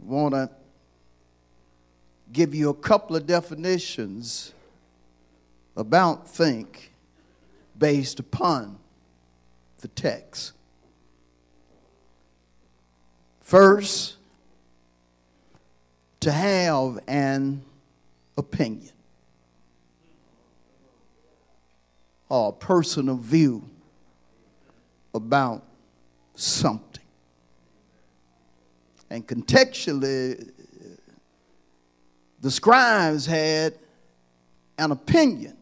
I want to give you a couple of definitions about think based upon the text. First, to have an opinion or a personal view about something. And contextually, the scribes had an opinion,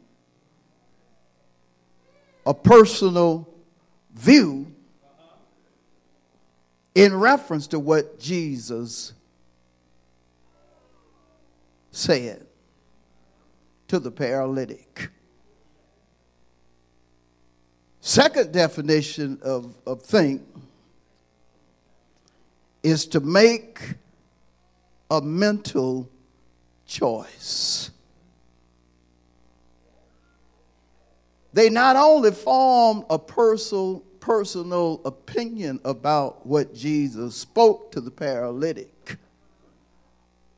a personal view in reference to what Jesus said to the paralytic. Second definition of think is to make a mental choice. They not only formed a personal opinion about what Jesus spoke to the paralytic,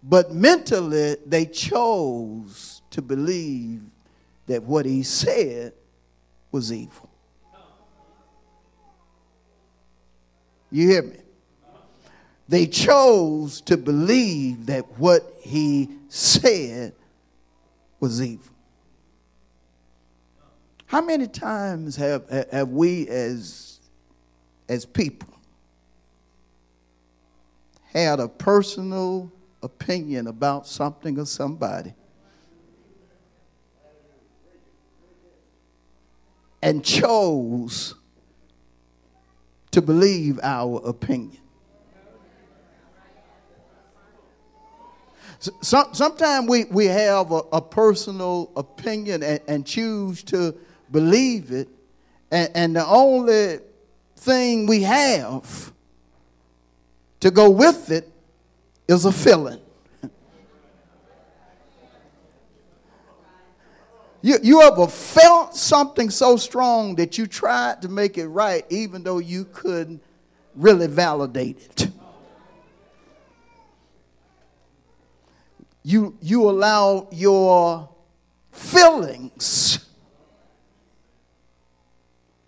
but mentally they chose to believe that what he said was evil. You hear me? They chose to believe that what he said was evil. How many times have we as people had a personal opinion about something or somebody and chose to believe our opinion? Sometimes we have a personal opinion and choose to believe it, and the only thing we have to go with it is a feeling. You ever felt something so strong that you tried to make it right even though you couldn't really validate it? You allow your feelings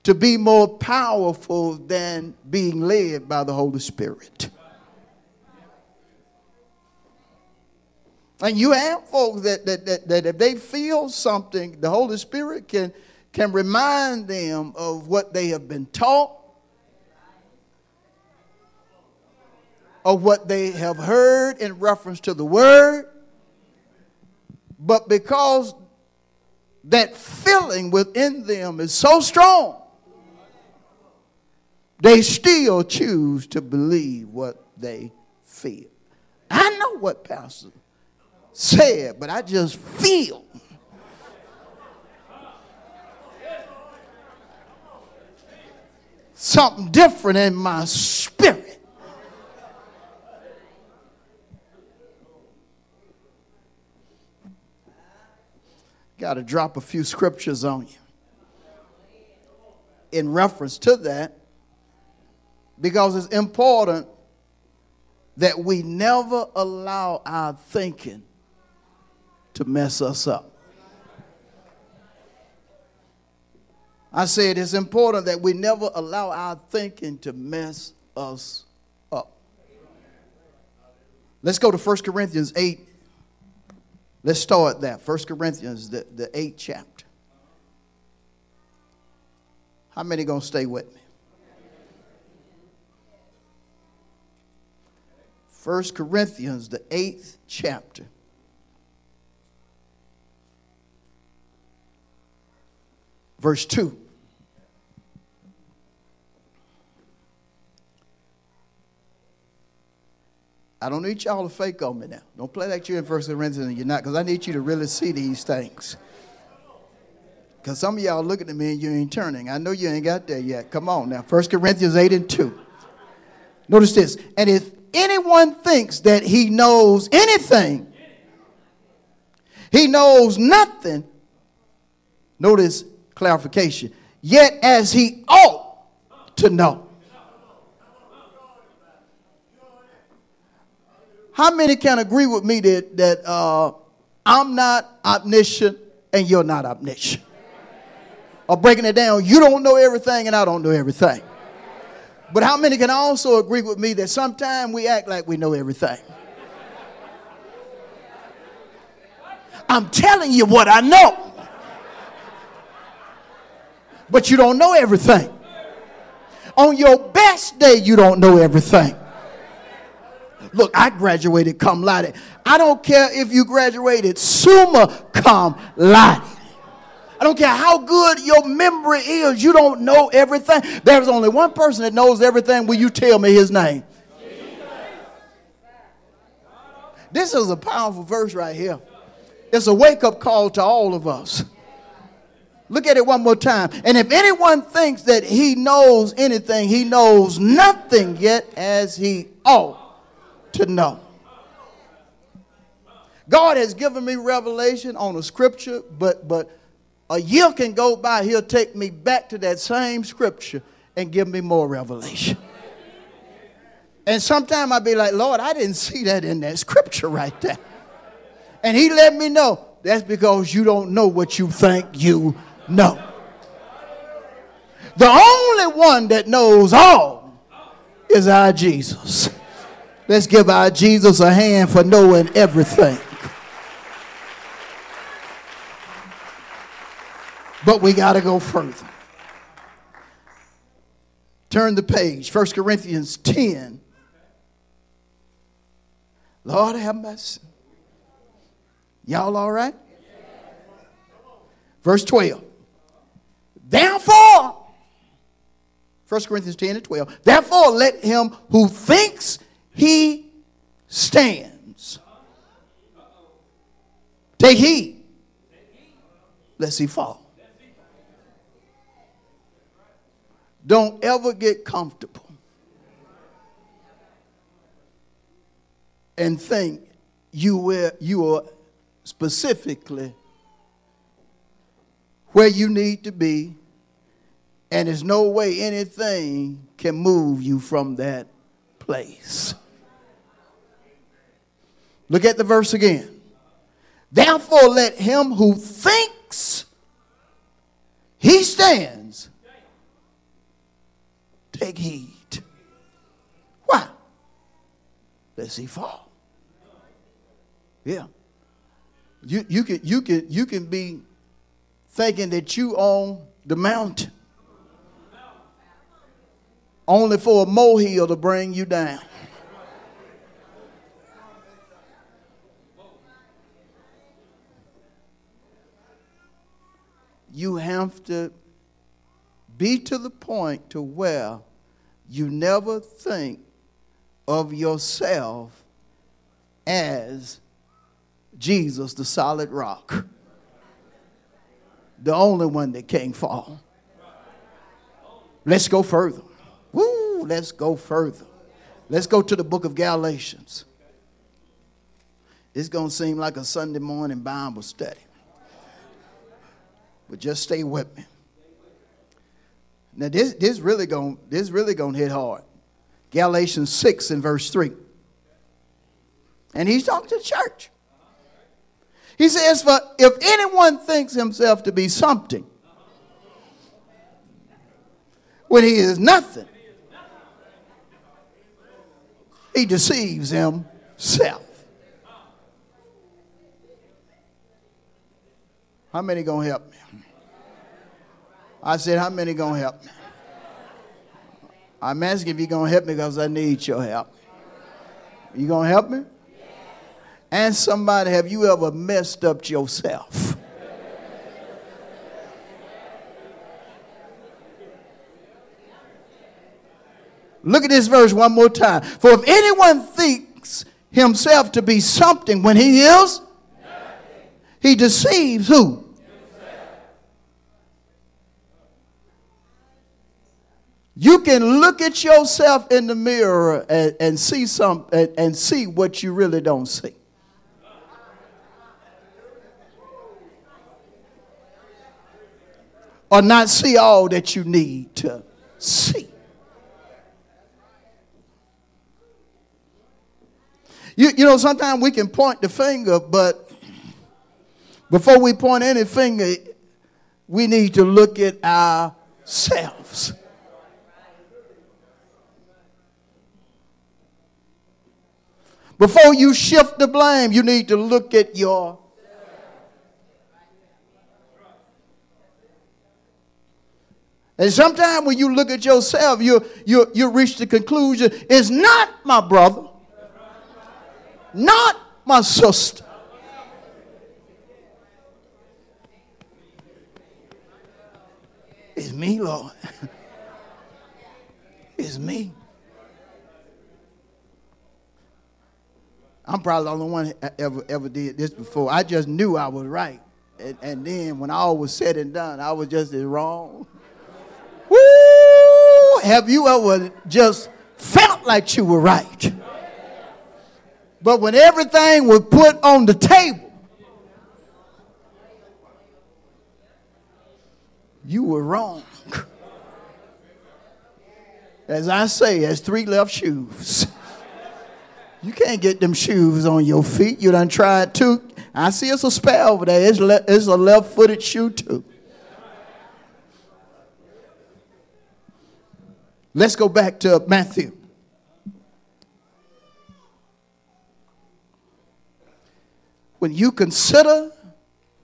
to be more powerful than being led by the Holy Spirit. And you have folks that if they feel something, the Holy Spirit can remind them of what they have been taught, of what they have heard in reference to the Word. But because that feeling within them is so strong, they still choose to believe what they feel. I know what Pastor said, but I just feel. Something different in my spirit. Got to drop a few scriptures on you in reference to that, because it's important that we never allow our thinking to mess us up. I said it's important that we never allow our thinking to mess us up. Let's go to 1 Corinthians 8. Let's start that. 1 Corinthians, the 8th chapter. How many going to stay with me? 1 Corinthians, the 8th chapter. Verse 2. I don't need y'all to fake on me now. Don't play like you're in 1 Corinthians and you're not, because I need you to really see these things. Because some of y'all looking at me and you ain't turning. I know you ain't got there yet. Come on now. 1 Corinthians 8:2. Notice this. And if anyone thinks that he knows anything, he knows nothing. Notice clarification. Yet as he ought to know. How many can agree with me that I'm not omniscient and you're not omniscient? Or breaking it down, you don't know everything and I don't know everything. But how many can also agree with me that sometimes we act like we know everything? I'm telling you what I know. But you don't know everything. On your best day, you don't know everything. Look, I graduated cum laude. I don't care if you graduated summa cum laude. I don't care how good your memory is. You don't know everything. There's only one person that knows everything. Will you tell me his name? Jesus. This is a powerful verse right here. It's a wake-up call to all of us. Look at it one more time. And if anyone thinks that he knows anything, he knows nothing yet as he ought to know. God has given me revelation on a scripture, but a year can go by, he'll take me back to that same scripture and give me more revelation. And sometimes I'll be like, Lord, I didn't see that in that scripture right there. And he let me know, that's because you don't know what you think you know. The only one that knows all is our Jesus. Let's give our Jesus a hand for knowing everything. But we got to go further. Turn the page. 1 Corinthians 10. Lord have mercy. Y'all all right? Verse 12. Therefore, 1 Corinthians 10:12. Therefore, let him who thinks he stands take heed, lest he fall. Don't ever get comfortable and think you are specifically where you need to be, and there's no way anything can move you from that place. Look at the verse again. Therefore, let him who thinks he stands take heed. Why? Lest he fall. Yeah. You can be thinking that you on the mountain, only for a molehill to bring you down. You have to be to the point to where you never think of yourself as Jesus, the solid rock, the only one that can't fall. Let's go further. Woo, let's go further. Let's go to the book of Galatians. It's going to seem like a Sunday morning Bible study. But just stay with me. Now this really gonna hit hard. Galatians 6 and verse 3. And he's talking to the church. He says, "For if anyone thinks himself to be something, when he is nothing, he deceives himself." How many gonna help me? I said, how many gonna help me? I'm asking if you're gonna help me because I need your help. You gonna help me? Ask somebody, have you ever messed up yourself? Look at this verse one more time. For if anyone thinks himself to be something when he is nothing. He deceives who? Himself. You can look at yourself in the mirror and see something and see what you really don't see. Or not see all that you need to see. You know, sometimes we can point the finger, but before we point any finger, we need to look at ourselves. Before you shift the blame, you need to look at yourself. And sometimes when you look at yourself, you reach the conclusion, it's not my brother, not my sister. It's me, Lord. It's me. I'm probably the only one that ever did this before. I just knew I was right. And then when all was said and done, I was just as wrong. Woo! Have you ever just felt like you were right? But when everything was put on the table, you were wrong. As I say, there's three left shoes. You can't get them shoes on your feet. You done tried two. I see it's a spare over there. It's a left-footed shoe too. Let's go back to Matthew. When you consider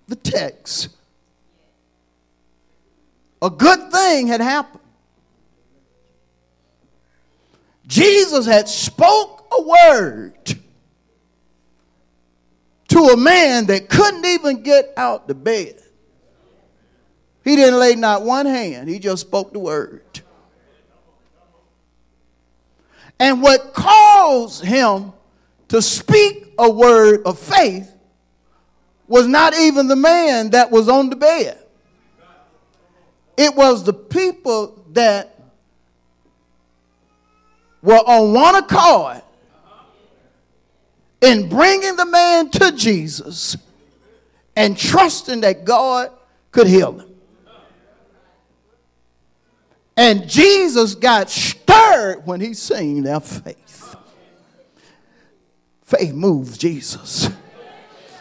the text, a good thing had happened. Jesus had spoke a word to a man that couldn't even get out the bed. He didn't lay not one hand. He just spoke the word. And what caused him to speak a word of faith was not even the man that was on the bed. It was the people that were on one accord in bringing the man to Jesus and trusting that God could heal him. And Jesus got stirred when he seen their faith. Faith moves Jesus.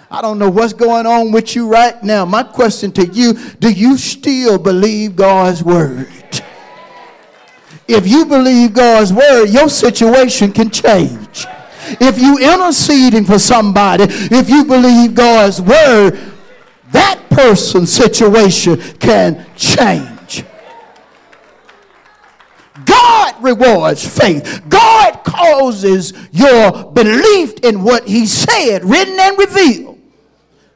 I don't know what's going on with you right now. My question to you, do you still believe God's word? If you believe God's word, your situation can change. If you interceding for somebody, if you believe God's word, that person's situation can change. God rewards faith. God causes your belief in what he said, written and revealed,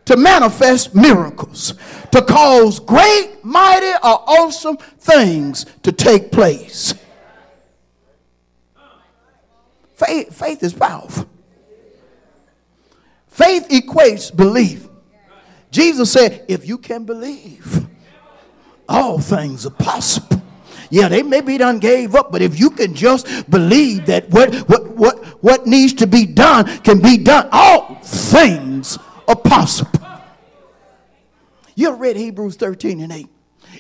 to manifest miracles, to cause great, mighty, or awesome things to take place. Faith is powerful. Faith equates belief. Jesus said, if you can believe, all things are possible. Yeah, they maybe done gave up, but if you can just believe that what needs to be done can be done, all things are possible. You read Hebrews 13:8.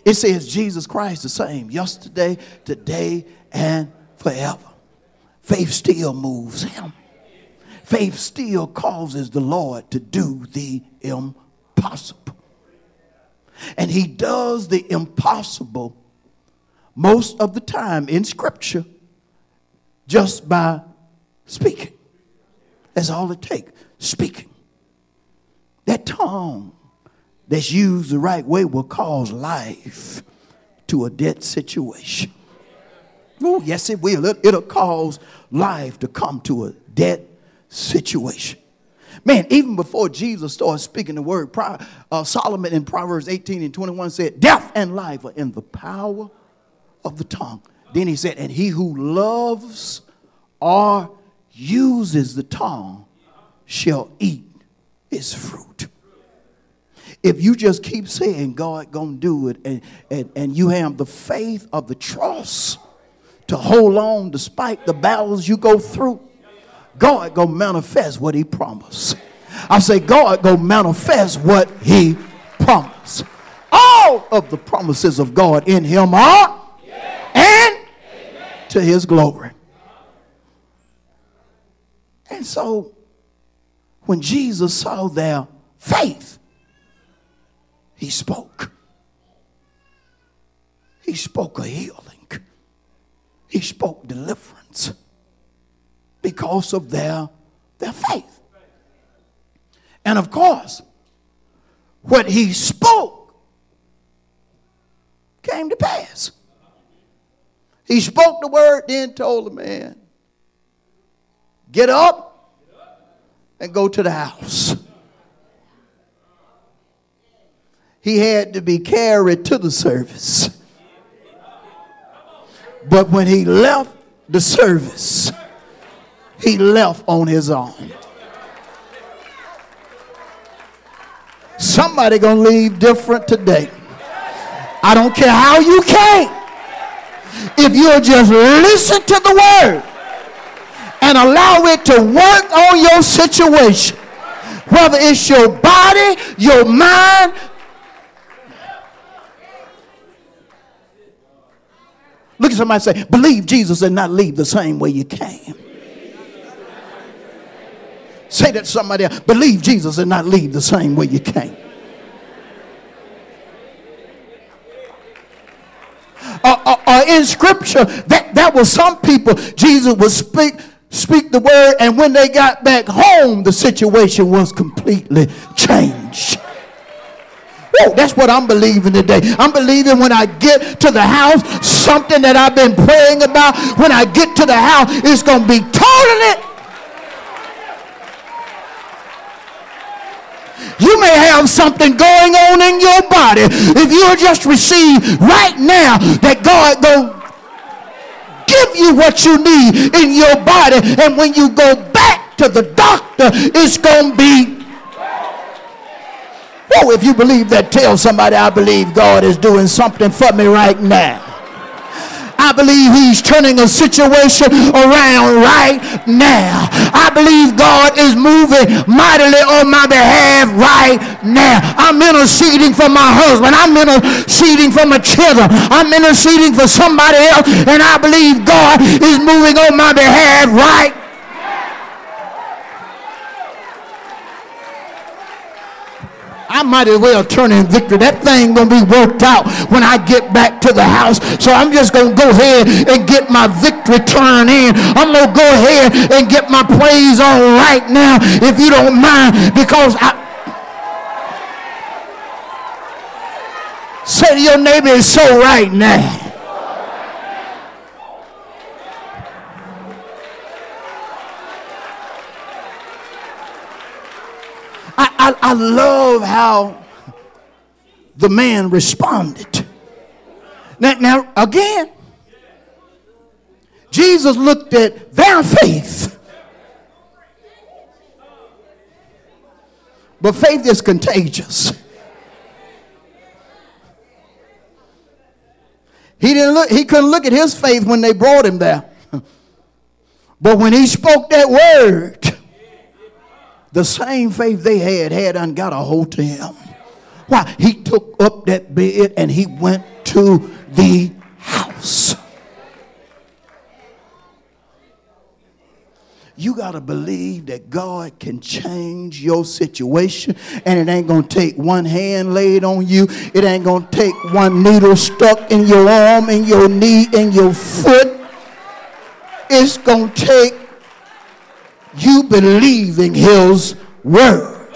It says Jesus Christ the same yesterday, today, and forever. Faith still moves him. Faith still causes the Lord to do the impossible. And he does the impossible most of the time in Scripture, just by speaking. That's all it takes, speaking. That tongue that's used the right way will cause life to a dead situation. Oh, yes, it will. It'll cause life to come to a dead situation. Man, even before Jesus started speaking the word, Solomon in Proverbs 18:21 said, death and life are in the power of the tongue. Then he said, and he who loves or uses the tongue shall eat its fruit. If you just keep saying God gonna do it and you have the faith of the trust to hold on despite the battles you go through, God gonna manifest what he promised. I say God gonna manifest what he promised. All of the promises of God in him are and to his glory. And so when Jesus saw their faith, he spoke. He spoke a healing. He spoke deliverance because of their faith. And of course, what he spoke came to pass. He spoke the word, then told the man, get up and go to the house. He had to be carried to the service. But when he left the service, he left on his own. Somebody gonna leave different today. I don't care how you came. If you'll just listen to the word and allow it to work on your situation, whether it's your body, your mind, look at somebody say, believe Jesus and not leave the same way you came. Say that to somebody else. Believe Jesus and not leave the same way you came. In scripture, that was some people, Jesus would speak the word, and when they got back home, the situation was completely changed. Oh, that's what I'm believing today. I'm believing when I get to the house, something that I've been praying about, when I get to the house, it's going to be totally. You may have something going on in your body. If you'll just receive right now that God will give you what you need in your body, and when you go back to the doctor, it's going to be. Oh, if you believe that, tell somebody, I believe God is doing something for me right now. I believe he's turning a situation around right now. I believe God is moving mightily on my behalf right now. I'm interceding for my husband. I'm interceding for my children. I'm interceding for somebody else. And I believe God is moving on my behalf right now. I might as well turn in victory. That thing going to be worked out when I get back to the house. So I'm just going to go ahead and get my victory turned in. I'm going to go ahead and get my praise on right now, if you don't mind, because I... Say to your neighbor, it's so right now. I love how the man responded. Now, again, Jesus looked at their faith. But faith is contagious. He couldn't look at his faith when they brought him there. But when he spoke that word, the same faith they had got a hold to him. Why? He took up that bed and he went to the house. You got to believe that God can change your situation, and it ain't going to take one hand laid on you. It ain't going to take one needle stuck in your arm, in your knee, in your foot. It's going to take you believing his word.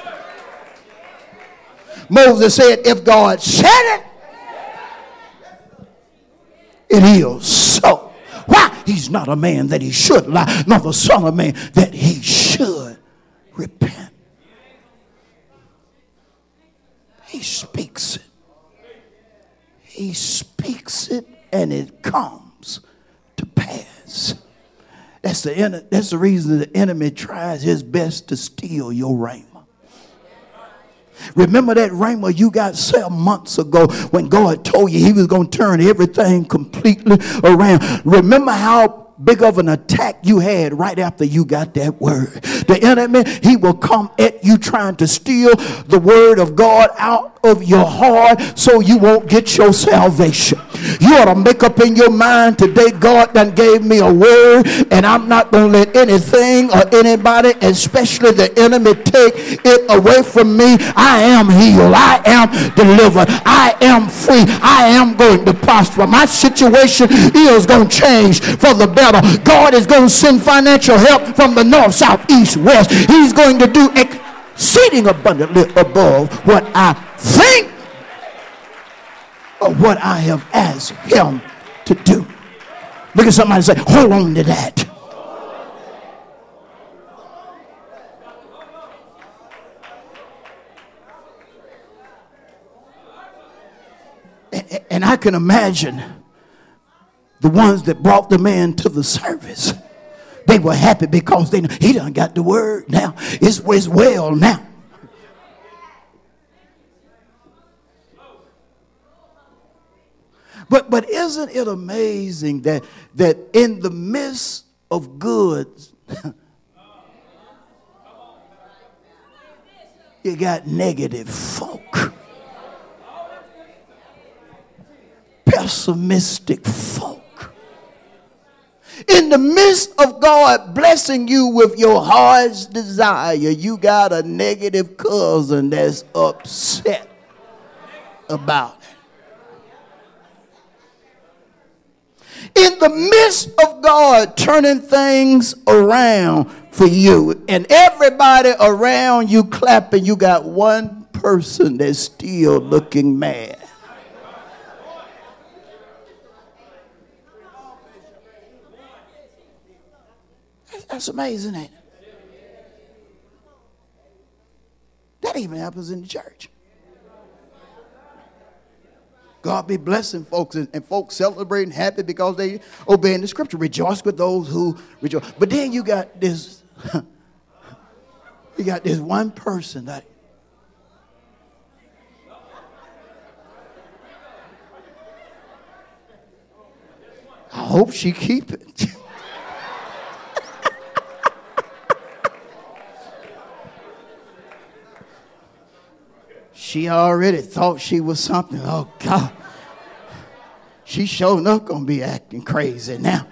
Moses said, if God said it, it is so. Why? He's not a man that he should lie, nor the son of man that he should repent. He speaks it. He speaks it, and it comes to pass. That's the reason the enemy tries his best to steal your rhema. Remember that rhema you got 7 months ago when God told you he was going to turn everything completely around. Remember how big of an attack you had right after you got that word. The enemy, he will come at you trying to steal the word of God out of your heart so you won't get your salvation. You ought to make up in your mind today, God done gave me a word and I'm not going to let anything or anybody, especially the enemy, take it away from me. I am healed. I am delivered. I am free. I am going to prosper. My situation is going to change for the better. God is going to send financial help from the north, south, east, west. He's going to do exceeding abundantly above what I think or what I have asked him to do. Look at somebody and say, hold on to that. And I can imagine the ones that brought the man to the service, they were happy because they know he done got the word now. It's well now. But isn't it amazing that in the midst of goods, you got negative folk, pessimistic folk. In the midst of God blessing you with your heart's desire, you got a negative cousin that's upset about it. In the midst of God turning things around for you, and everybody around you clapping, you got one person that's still looking mad. That's amazing, ain't it? That even happens in the church. God be blessing folks and folks celebrating happy because they obeying the scripture. Rejoice with those who rejoice. But then you got this one person that I hope she keep it. She already thought she was something. Oh, God. She showing up going to be acting crazy now.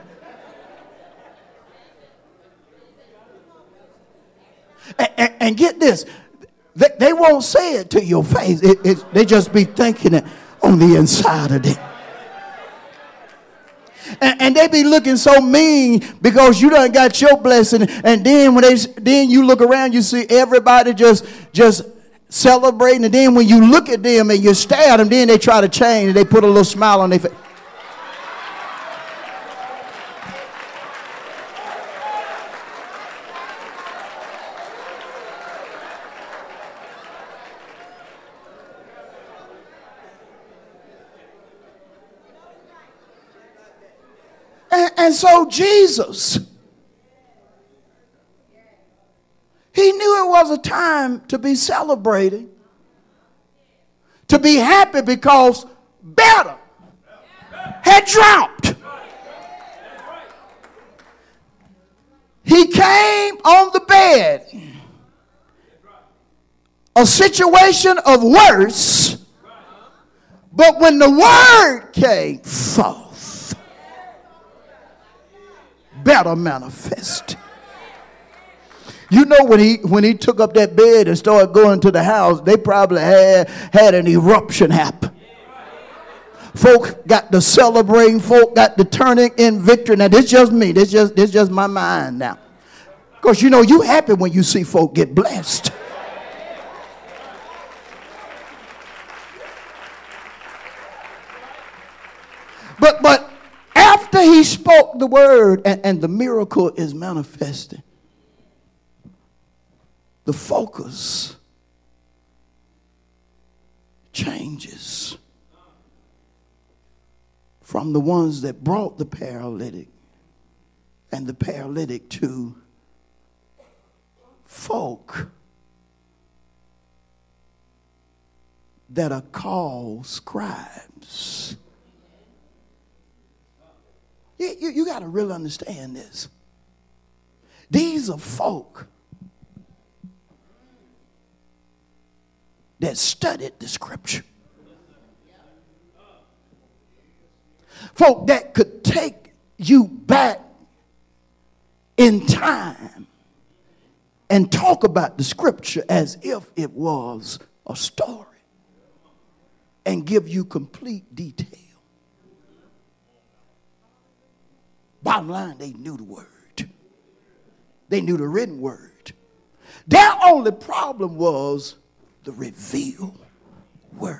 And get this. They won't say it to your face. They just be thinking it on the inside of them. And they be looking so mean because you done got your blessing. And then when you look around, you see everybody just celebrating, and then when you look at them and you stare at them, then they try to change and they put a little smile on their face. And so Jesus, he knew it was a time to be celebrating, to be happy because better had dropped. He came on the bed. A situation of worse. But when the word came forth, better manifested. You know, when he took up that bed and started going to the house, they probably had an eruption happen. Folk got to celebrating. Folk got to turning in victory. Now, this just me. This just my mind now. Because, you know, you happy when you see folk get blessed. But after he spoke the word and the miracle is manifested, the focus changes from the ones that brought the paralytic and the paralytic to folk that are called scribes. You got to really understand this. These are folk that studied the scripture. Folk that could take you back in time and talk about the scripture as if it was a story and give you complete detail. Bottom line, they knew the word. They knew the written word. Their only problem was the revealed word.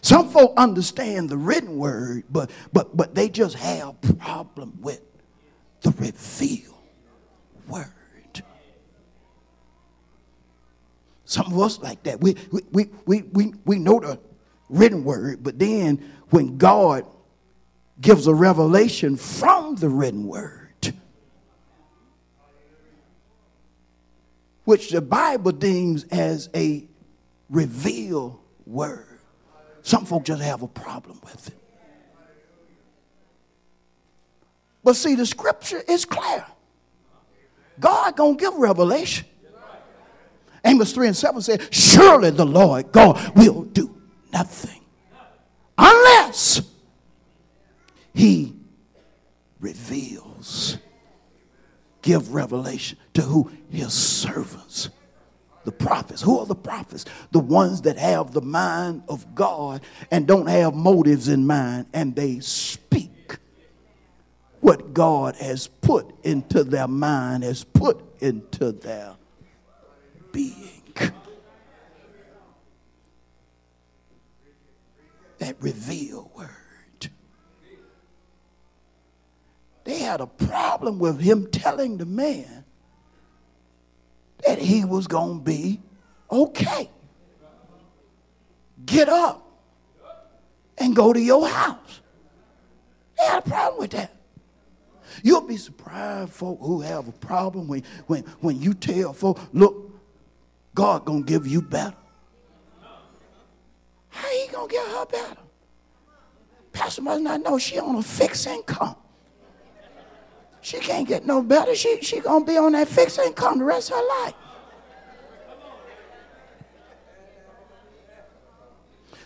Some folk understand the written word, but they just have a problem with the revealed word. Some of us like that. We know the written word, but then when God gives a revelation from the written word, which the Bible deems as a revealed word, some folks just have a problem with it. But see, the scripture is clear. God gonna give revelation. Amos 3:7 said, surely the Lord God will do nothing unless he reveals, give revelation to who? His servants, the prophets. Who are the prophets? The ones that have the mind of God and don't have motives in mind, and they speak what God has put into their mind, has put into their being. That revealed word. They had a problem with him telling the man that he was going to be okay. Get up and go to your house. They had a problem with that. You'll be surprised, folk, who have a problem when you tell folk, look, God going to give you better. How he going to give her better? Pastor must not know she on a fixed income. She can't get no better. She going to be on that fixed income the rest of her life.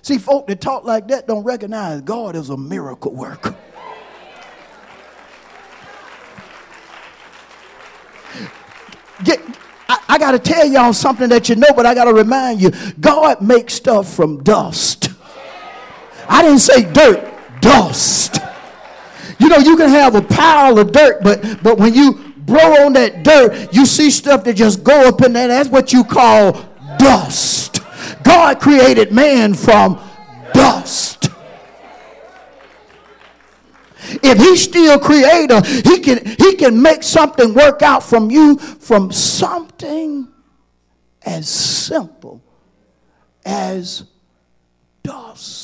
See, folk that talk like that don't recognize God as a miracle worker. I got to tell y'all something that you know, but I got to remind you. God makes stuff from dust. I didn't say dirt, dust. You know, you can have a pile of dirt, but when you blow on that dirt, you see stuff that just go up in there. That's what you call dust. God created man from dust. If he's still creator, he can make something work out from you, from something as simple as dust.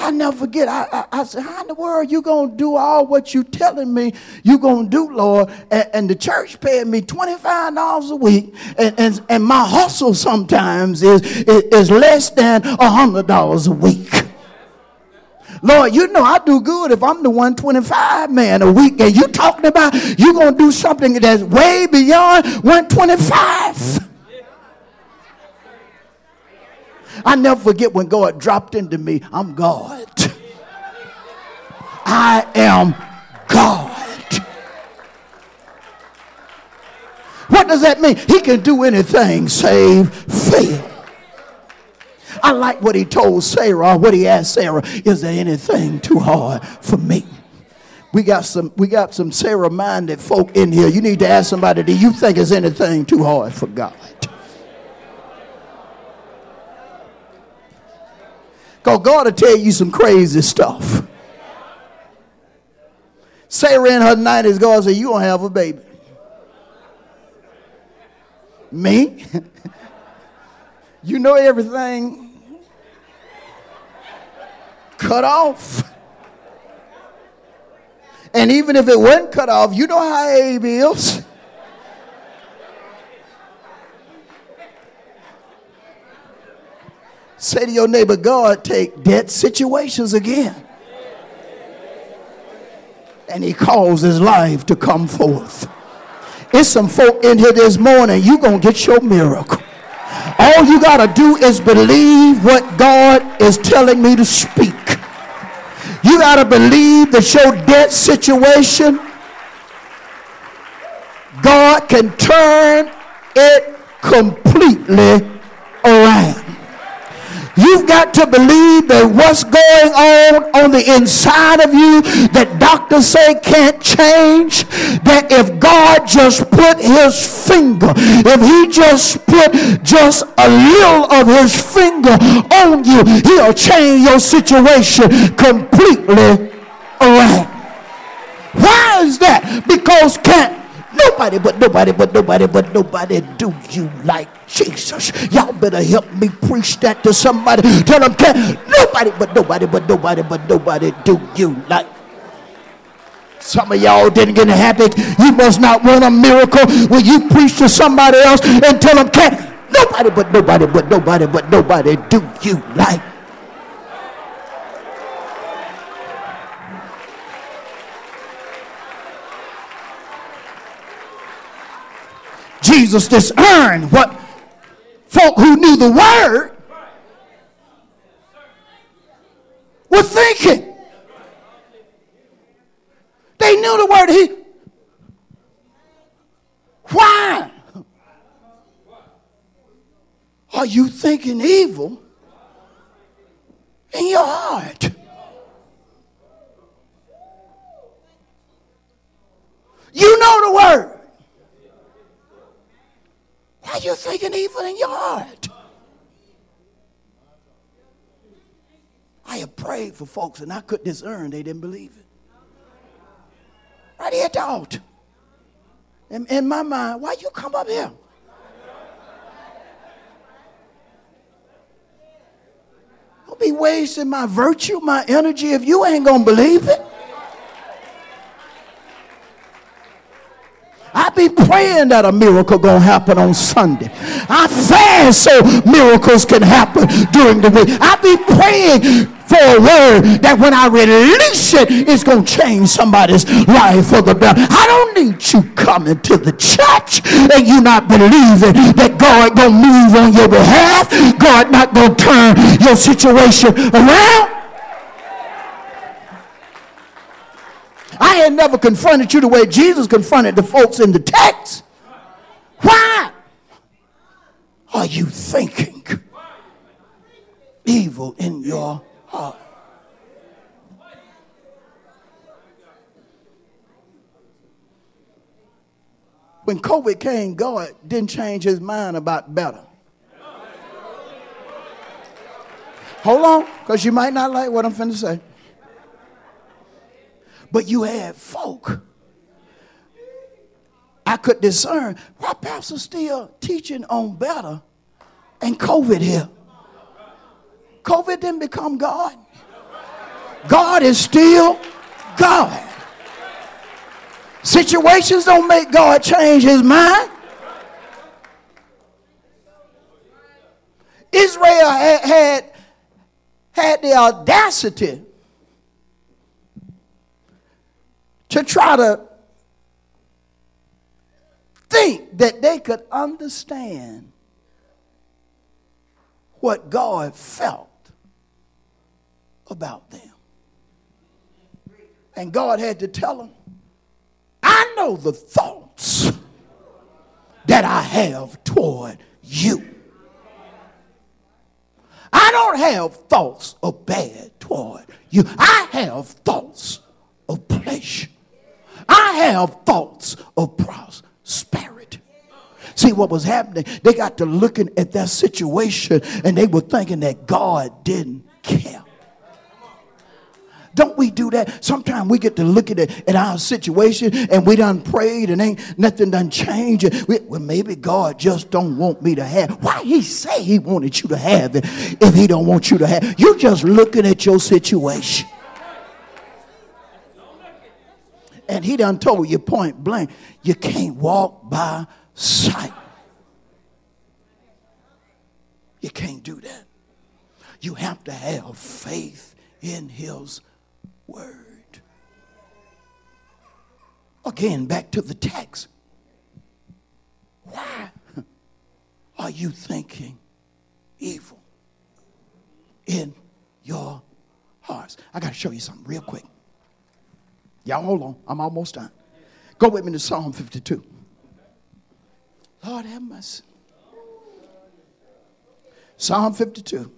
I never forget, I said, how in the world you going to do all what you telling me you going to do, Lord? And the church paid me $25 a week, and my hustle sometimes is less than $100 a week. Lord, you know I do good if I'm the 125 man a week, and you talking about you going to do something that's way beyond 125. I never forget when God dropped into me, I'm God. I am God. What does that mean? He can do anything save fail. I like what he told Sarah, what he asked Sarah, is there anything too hard for me? We got some Sarah-minded folk in here. You need to ask somebody, do you think is anything too hard for God? Because God will tell you some crazy stuff. Sarah in her 90s, God said, you don't have a baby. Me? You know everything. cut off. And even if it wasn't cut off, you know how Abe is. Say to your neighbor, God, take dead situations again. And he calls his life to come forth. It's some folk in here this morning, you're going to get your miracle. All you got to do is believe what God is telling me to speak. You got to believe that your debt situation, God can turn it completely around. You've got to believe that what's going on the inside of you that doctors say can't change, that if God just put his finger, if he just put just a little of his finger on you, he'll change your situation completely around. Why is that? Because can't nobody do you like Jesus. Y'all better help me preach that to somebody. Tell them, can't nobody do you like. Some of y'all didn't get in the habit. You must not want a miracle when you preach to somebody else and tell them, can't nobody do you like. Jesus discerned what folk who knew the word were thinking. They knew the word. Why are you thinking evil in your heart? You know the word. Why you thinking evil in your heart? I have prayed for folks and I couldn't discern. They didn't believe it. Right here at the altar. In my mind, why you come up here? Don't be wasting my virtue, my energy if you ain't going to believe it. I be praying that a miracle gonna happen on Sunday. I fast so miracles can happen during the week. I be praying for a word that when I release it, it's gonna change somebody's life for the better. I don't need you coming to the church and you not believing that God gonna move on your behalf. God not gonna turn your situation around. I ain't never confronted you the way Jesus confronted the folks in the text. Why are you thinking evil in your heart? When COVID came, God didn't change his mind about better. Hold on, because you might not like what I'm finna say. But you had folk. I could discern why pastors still teaching on better and COVID here. COVID didn't become God. God is still God. Situations don't make God change his mind. Israel had the audacity to try to think that they could understand what God felt about them. And God had to tell them, I know the thoughts that I have toward you. I don't have thoughts of bad toward you. I have thoughts of pleasure. I have thoughts of prosperity. See what was happening? They got to looking at that situation and they were thinking that God didn't care. Don't we do that? Sometimes we get to look at our situation and we done prayed and ain't nothing done changed. Well, maybe God just don't want me to have. Why he say he wanted you to have it if he don't want you to have it? You're just looking at your situation. And he done told you point blank, you can't walk by sight. You can't do that. You have to have faith in his word. Again, back to the text. Why are you thinking evil in your hearts? I got to show you something real quick. Y'all hold on. I'm almost done. Go with me to Psalm 52. Lord have mercy. Psalm 52.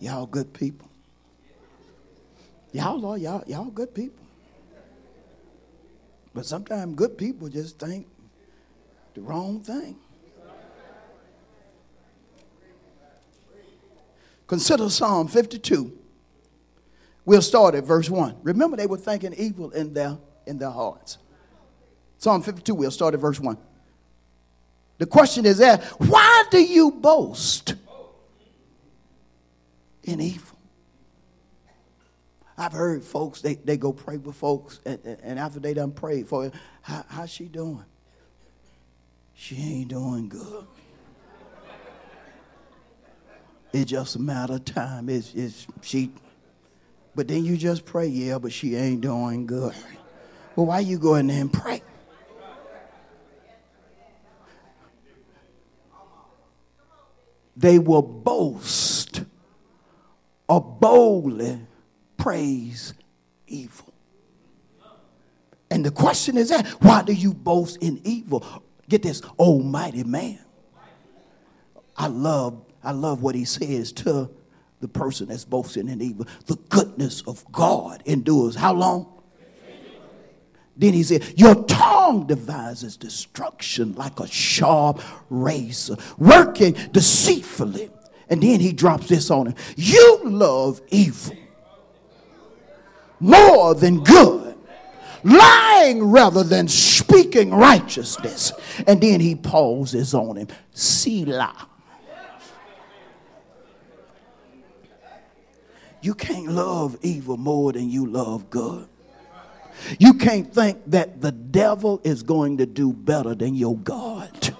Y'all good people. Y'all, Lord, y'all good people. But sometimes good people just think the wrong thing. Consider Psalm 52. We'll start at verse 1. Remember, they were thinking evil in their hearts. Psalm 52, we'll start at verse 1. The question is asked, why do you boast in evil? I've heard folks, they go pray with folks, and after they done prayed for it, how's she doing? She ain't doing good. It's just a matter of time. But then you just pray, yeah, but she ain't doing good. Well, why you go in there and pray? They will boast or boldly praise evil. And the question is that, why do you boast in evil? Get this, almighty man. I love what he says to the person that's boasting in evil. The goodness of God endures how long? Then he said, your tongue devises destruction like a sharp razor, working deceitfully. And then he drops this on him. You love evil more than good, lying rather than speaking righteousness. And then he pauses on him. Selah. You can't love evil more than you love good. You can't think that the devil is going to do better than your God.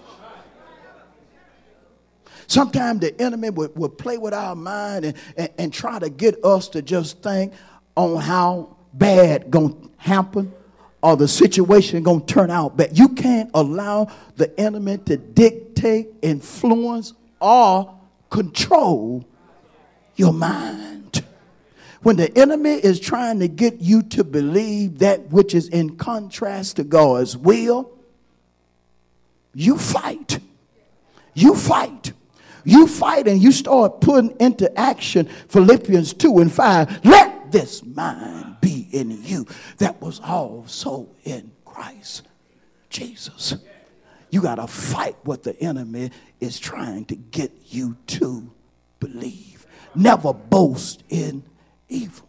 Sometimes the enemy will play with our mind and try to get us to just think on how bad going to happen or the situation going to turn out bad. You can't allow the enemy to dictate, influence, or control your mind. When the enemy is trying to get you to believe that which is in contrast to God's will, you fight. You fight. You fight and you start putting into action Philippians 2:5. Let this mind be in you that was also in Christ Jesus. You got to fight what the enemy is trying to get you to believe. Never boast in evil.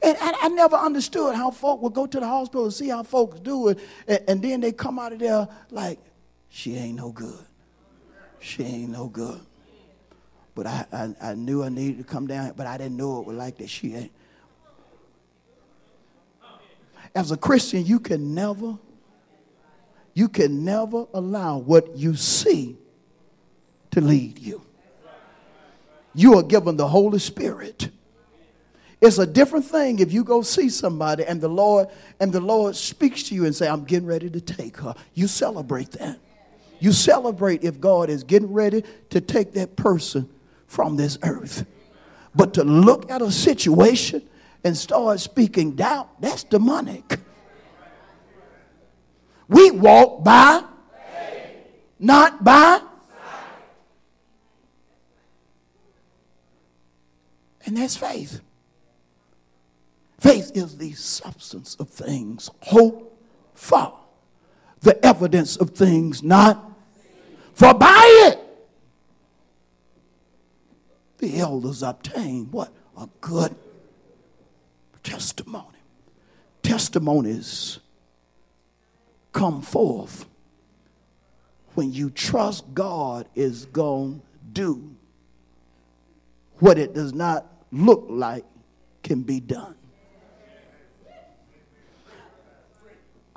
And I never understood how folk would go to the hospital and see how folks do it, and then they come out of there like, she ain't no good. She ain't no good. But I knew I needed to come down, but I didn't know it was like that. She ain't. As a Christian, you can never allow what you see to lead you. You are given the Holy Spirit. It's a different thing if you go see somebody and the Lord speaks to you and say, I'm getting ready to take her. You celebrate that. You celebrate if God is getting ready to take that person from this earth. But to look at a situation and start speaking doubt, that's demonic. We walk by faith, not by sight. And that's faith. Faith is the substance of things hoped for, the evidence of things not seen. For by it the elders obtained what? A good testimony. Testimonies come forth when you trust God is going to do what it does not look like can be done.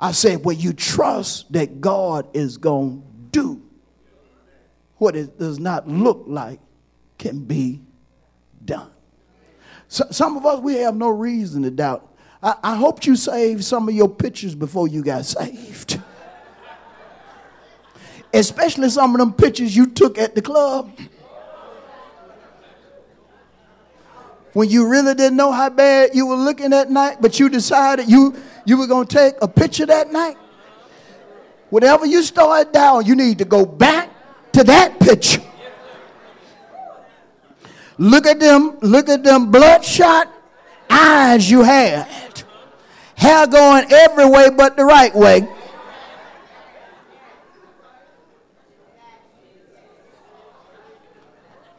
I said, when you trust that God is going to do what it does not look like can be done. So, some of us, we have no reason to doubt. I hope you saved some of your pictures before you got saved. Especially some of them pictures you took at the club when you really didn't know how bad you were looking that night, but you decided you were going to take a picture that night. Whatever you started down, you need to go back to that picture. Look at them bloodshot eyes you had. Hair going every way but the right way.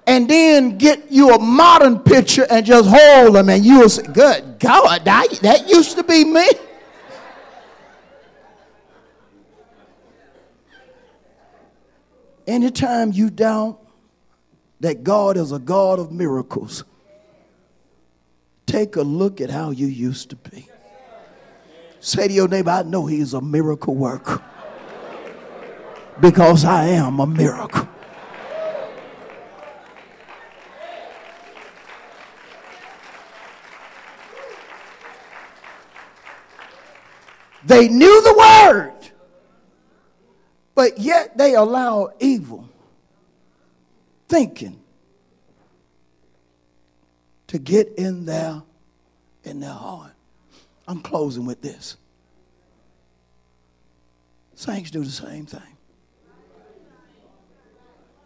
And then get you a modern picture and just hold them, and you'll say, good God, that used to be me. Anytime you doubt that God is a God of miracles, take a look at how you used to be. Say to your neighbor, I know he's a miracle worker because I am a miracle. They knew the word, but yet they allowed evil thinking to get in their heart. I'm closing with this. Saints do the same thing.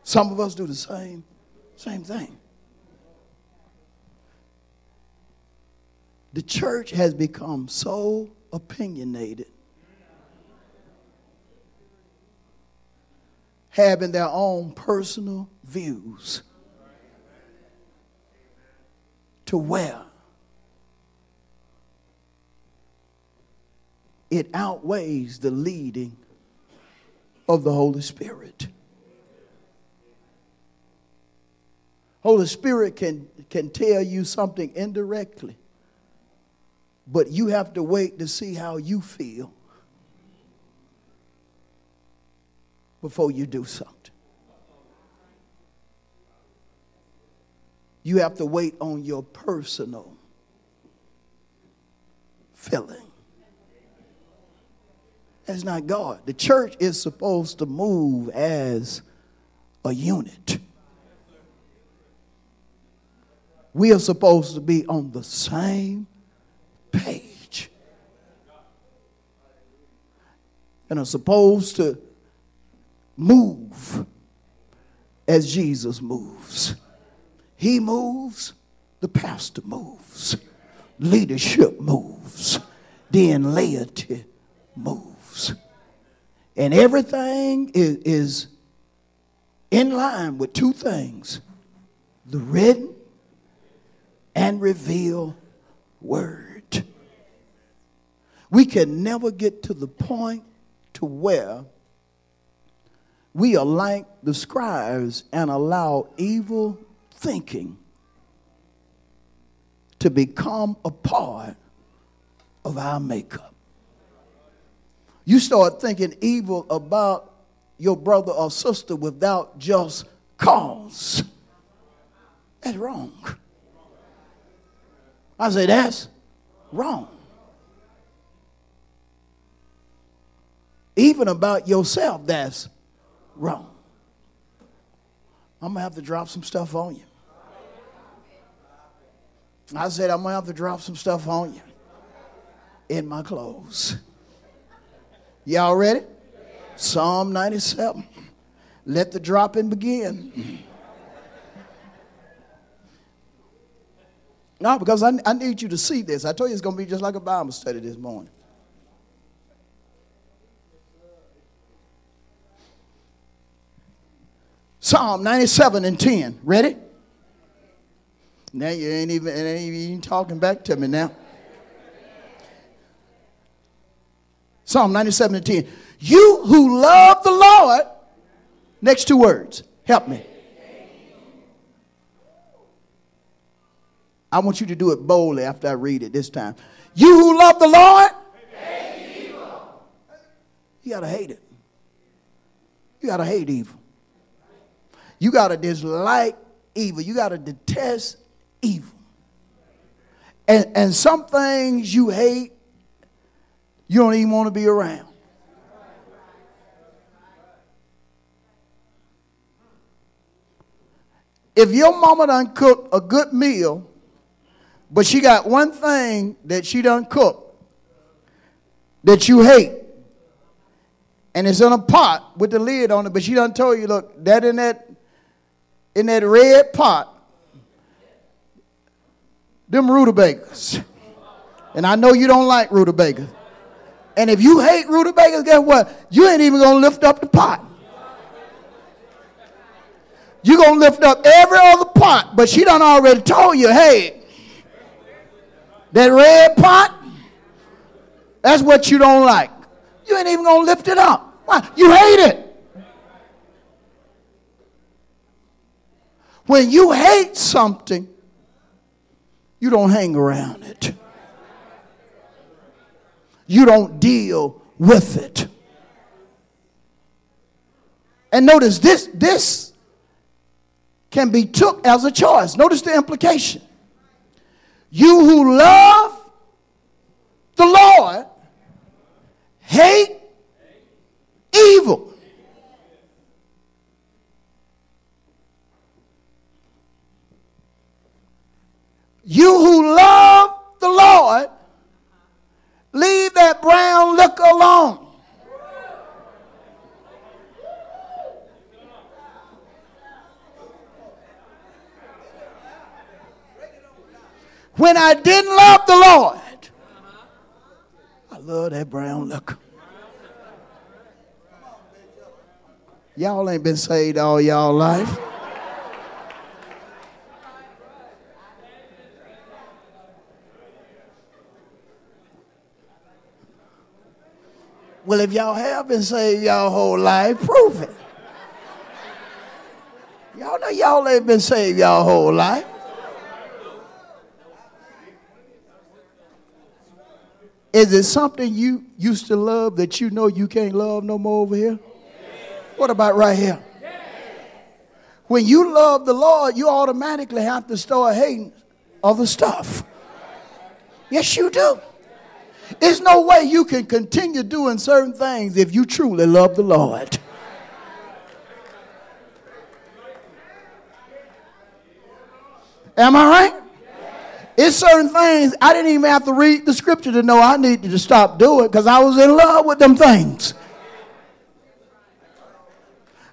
Some of us do the same thing. The church has become so opinionated, having their own personal views, to where it outweighs the leading of the Holy Spirit. Holy Spirit can tell you something indirectly, but you have to wait to see how you feel before you do something. You have to wait on your personal feeling. That's not God. The church is supposed to move as a unit. We are supposed to be on the same page and are supposed to move as Jesus moves. He moves, the pastor moves, leadership moves, then laity moves, and everything is in line with two things: the written and revealed word. We can never get to the point to where we are like the scribes and allow evil thinking to become a part of our makeup. You start thinking evil about your brother or sister without just cause. That's wrong. I say that's wrong. Even about yourself, that's wrong. I'm going to have to drop some stuff on you. I said I'm going to have to drop some stuff on you in my clothes. Y'all ready? Yeah. Psalm 97. Let the dropping begin. No, because I need you to see this. I told you it's going to be just like a Bible study this morning. Psalm 97 and 10. Ready? Now you ain't even talking back to me now. Psalm 97:10. You who love the Lord. Next two words. Help me. I want you to do it boldly after I read it this time. You who love the Lord. Hate evil. You got to hate it. You got to hate evil. You got to dislike evil. You got to detest evil. And some things you hate, you don't even want to be around. If your mama done cooked a good meal, but she got one thing that she done cooked that you hate, and it's in a pot with the lid on it, but she done told you, look, that in that red pot, them rutabagas. And I know you don't like rutabagas. And if you hate rutabagas, guess what? You ain't even going to lift up the pot. You're going to lift up every other pot, but she done already told you, hey, that red pot, that's what you don't like. You ain't even going to lift it up. Why? You hate it. When you hate something, you don't hang around it. You don't deal with it. And notice this can be took as a choice. Notice the implication. You who love the Lord hate evil. You who love the Lord, leave that brown liquor alone. When I didn't love the Lord, I love that brown liquor. Y'all ain't been saved all y'all life. Well, if y'all have been saved y'all whole life, prove it. Y'all know y'all ain't been saved y'all whole life. Is it something you used to love that you know you can't love no more over here? Yes. What about right here? Yes. When you love the Lord, you automatically have to start hating other stuff. Yes, you do. There's no way you can continue doing certain things if you truly love the Lord. Am I right? It's certain things I didn't even have to read the scripture to know I needed to stop doing because I was in love with them things.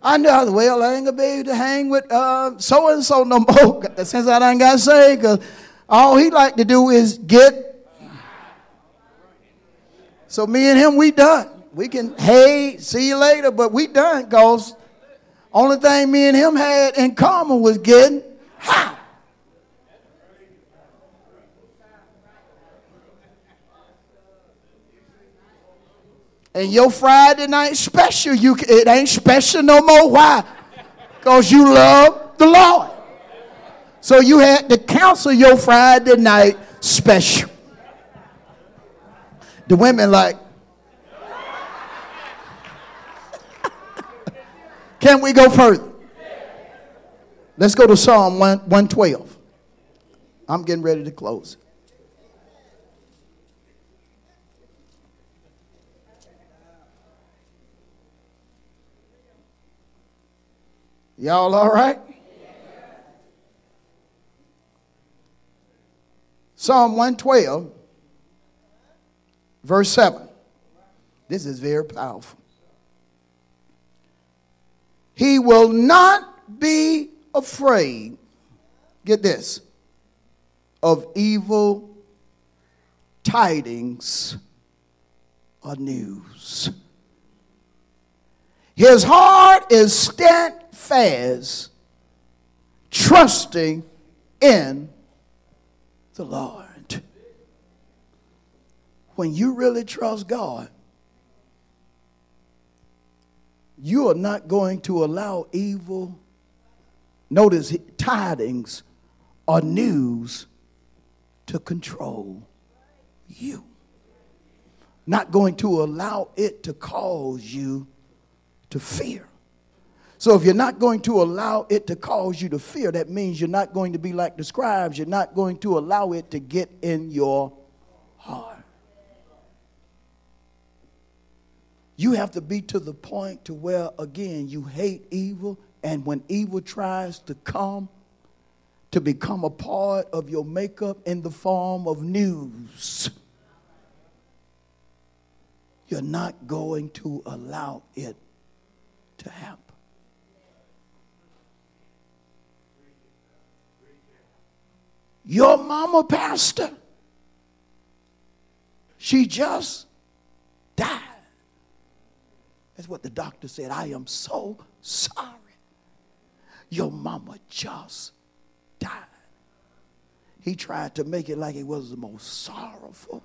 I knew, well, I ain't going to be able to hang with so-and-so no more since I done got saved because all he like to do is get. So me and him, we done. We can, hey, see you later, but we done because only thing me and him had in common was getting high. And your Friday night special, it ain't special no more. Why? Because you love the Lord. So you had to cancel your Friday night special. The women like, can we go further? Let's go to Psalm 112. I'm getting ready to close. Y'all all right? Yeah. Psalm 112, verse 7. This is very powerful. He will not be afraid, get this, of evil tidings or news. His heart is steadfast, trusting in the Lord. When you really trust God, you are not going to allow evil, notice, tidings or news to control you. Not going to allow it to cause you to fear. So if you're not going to allow it to cause you to fear, that means you're not going to be like the scribes. You're not going to allow it to get in your heart. You have to be to the point to where, again, you hate evil. And when evil tries to come, to become a part of your makeup in the form of news, you're not going to allow it to happen. Your mama pastor, she just died. That's what the doctor said. I am so sorry. Your mama just died. He tried to make it like it was the most sorrowful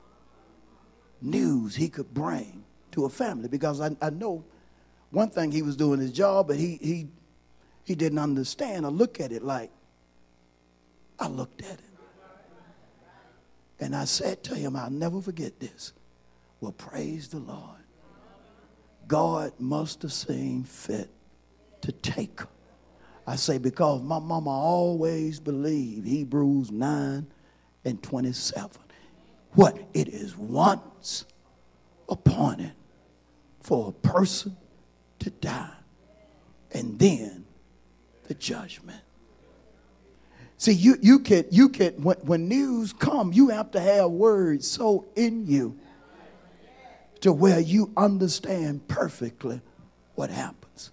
news he could bring to a family, because I know one thing, he was doing his job, but he didn't understand or look at it like I looked at it. And I said to him, I'll never forget this. Well, praise the Lord. God must have seen fit to take her. I say, because my mama always believed Hebrews 9 and 27. What? It is once appointed for a person to die, and then the judgment. See, you can when news come, you have to have words so in you to where you understand perfectly what happens.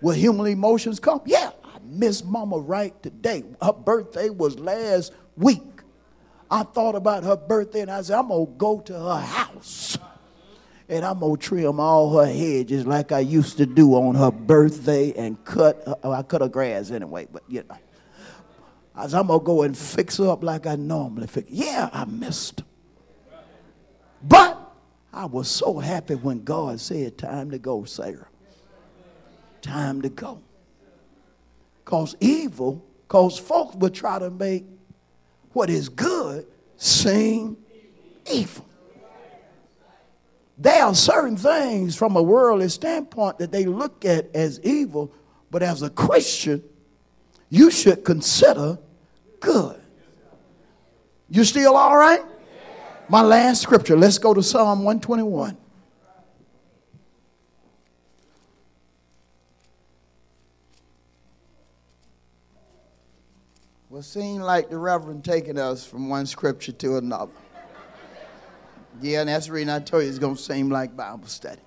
Will human emotions come? Yeah, I miss mama right today. Her birthday was last week. I thought about her birthday and I said, I'm going to go to her house and I'm going to trim all her hedges like I used to do on her birthday and I cut her grass anyway, but you know. I'm going to go and fix her up like I normally fix. Yeah, I missed her. But I was so happy when God said, time to go, Sarah. Time to go. Because folks will try to make what is good seem evil. There are certain things from a worldly standpoint that they look at as evil, but as a Christian, you should consider good. You still all right? My last scripture. Let's go to Psalm 121. Well, seems like the Reverend taking us from one scripture to another. Yeah, and that's the reason I told you it's going to seem like Bible study.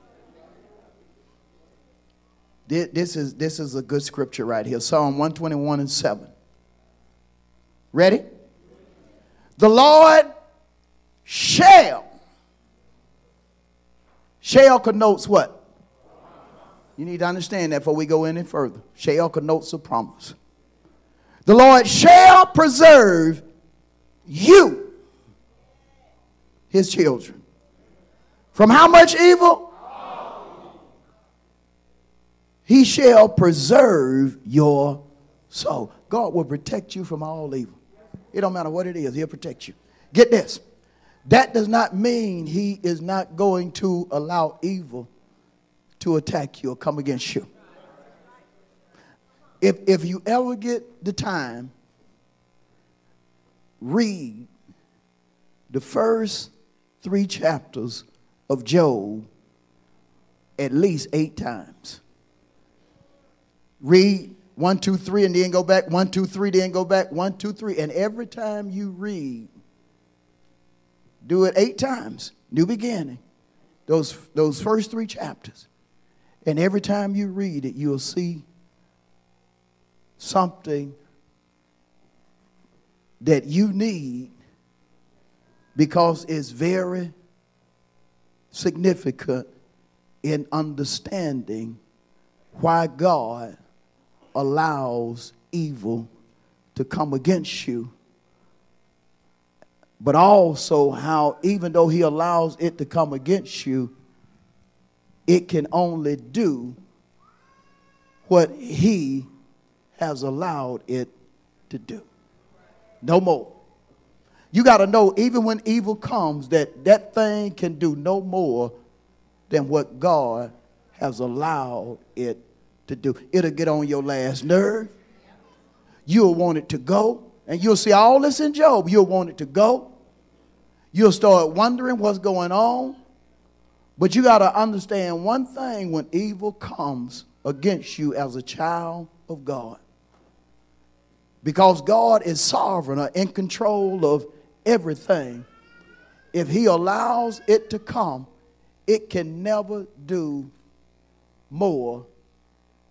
This is a good scripture right here. Psalm 121 and 7. Ready? The Lord shall connotes what? You need to understand that before we go any further. Shall connotes a promise. The Lord shall preserve you, his children, from how much evil? He shall preserve your soul. God will protect you from all evil. It don't matter what it is. He'll protect you. Get this. That does not mean he is not going to allow evil to attack you or come against you. If you ever get the time, read the first 3 chapters of Job at least 8 times. Read 1, 2, 3, and then go back 1, 2, 3, then go back 1, 2, 3. And every time you read, do it 8 times. New beginning. Those first 3 chapters. And every time you read it, you'll see something that you need, because it's very significant in understanding why God allows evil to come against you but also how even though he allows it to come against you, it can only do what he has allowed it to do. No more. You got to know, even when evil comes, that thing can do no more than what God has allowed it to do. It'll get on your last nerve. You'll want it to go. And you'll see all this in Job. You'll want it to go. You'll start wondering what's going on. But you got to understand one thing when evil comes against you as a child of God. Because God is sovereign or in control of everything. If he allows it to come, it can never do more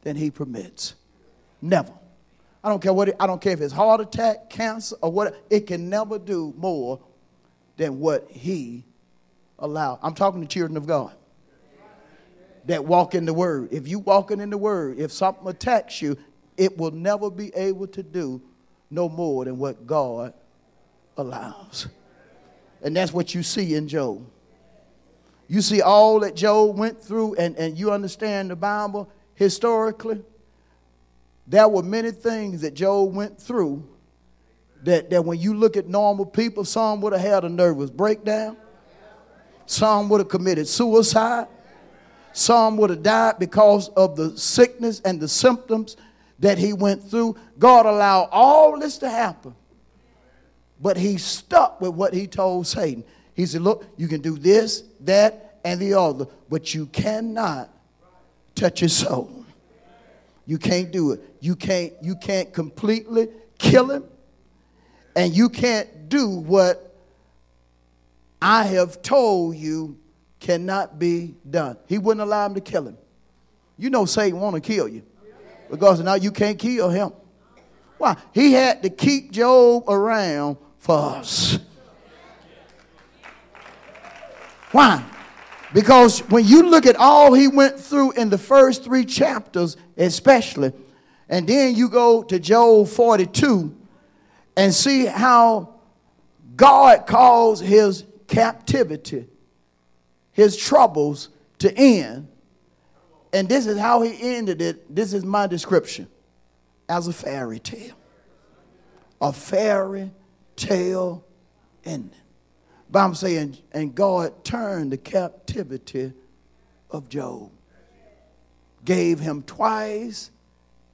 than he permits. Never. I don't care if it's heart attack, cancer, or what. It can never do more than what he allowed. I'm talking to children of God that walk in the word. If you walking in the word, if something attacks you, it will never be able to do no more than what God allows. And that's what you see in Job. You see all that Job went through, and you understand the Bible historically. There were many things that Job went through that when you look at normal people, some would have had a nervous breakdown. Some would have committed suicide. Some would have died because of the sickness and the symptoms that he went through. God allowed all this to happen. But he stuck with what he told Satan. He said, look, you can do this, that, and the other, but you cannot touch his soul. You can't do it. You can't completely kill him. And you can't do what I have told you cannot be done. He wouldn't allow him to kill him. You know Satan want to kill you. Because now you can't kill him. Why? He had to keep Job around for us. Why? Because when you look at all he went through in the first 3 chapters especially, and then you go to Job 42 and see how God caused his captivity, his troubles to end. And this is how he ended it. This is my description. As a fairy tale. A fairy tale ending. But I'm saying, and God turned the captivity of Job. Gave him twice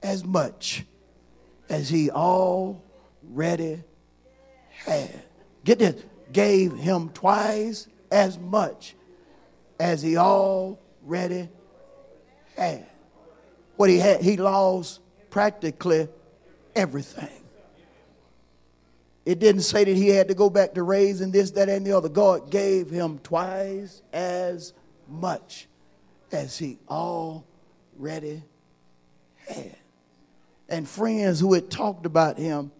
as much as he already had. Get this. Gave him twice as much as he already had. What he had, he lost practically everything. It didn't say that he had to go back to raising this, that, and the other. God gave him twice as much as he already had. And friends who had talked about him,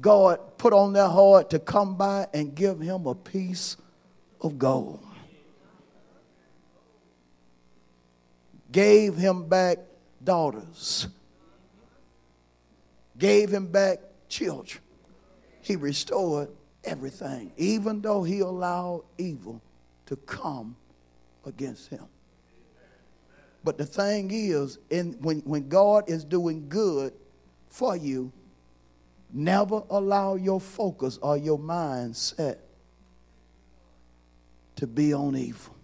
God put on their heart to come by and give him a piece of gold. Gave him back daughters. Gave him back children. He restored everything, even though he allowed evil to come against him. But the thing is, when God is doing good for you, never allow your focus or your mindset to be on evil.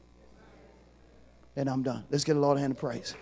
And I'm done. Let's get a Lord a hand of praise.